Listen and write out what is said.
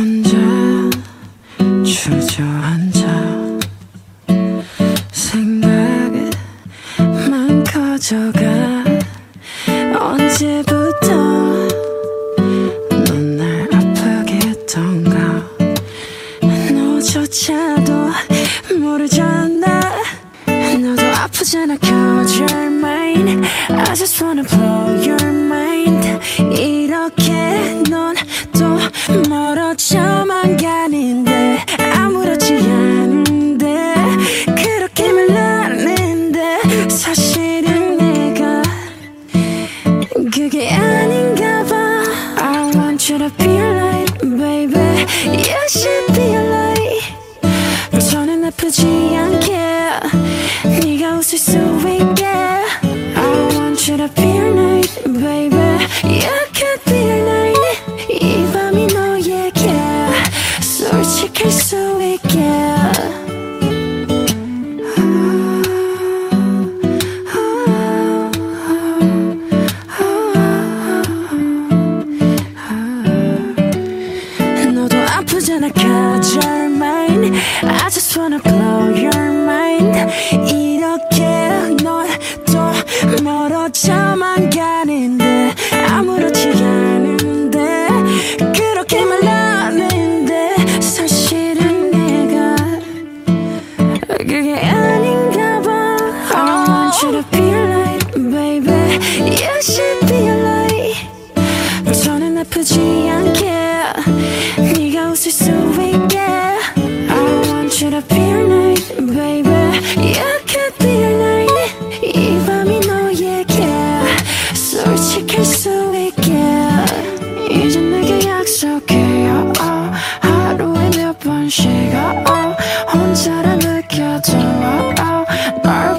혼자 주저앉아 생각만 커져가 언제부터 넌 날 아프게 했던가 너조차도 모르잖아 너도 아프잖아 Close your mind I just wanna blow your mind 이렇게 넌 또 멀어져만 가는데 아무렇지 않은데 그렇게 말하는데 사실은 내가 그게 아닌가 봐 I want you to be a light baby You should be a light 저는 아프지 않게 네가 웃을 수 있게 I want you to be a night baby You could be a night 이 밤이 너에게 솔직할 수 있게 너도 아프잖아 Close your mind I just wanna blow your mind 이렇게 널 또 멀어져만 가는데 아무렇지 않은 그렇게 말하는데 사실은 내가 그게 아닌가 봐 I want you to be a light baby You should be a light 저는 아프지 않게 네가 웃을 수 있게 I want you to be a night baby You could be a night 이 밤이 너에게 솔직할 수 있게 이제 내게 약속해요 하루에 몇 번씩 혼자라 느껴져 널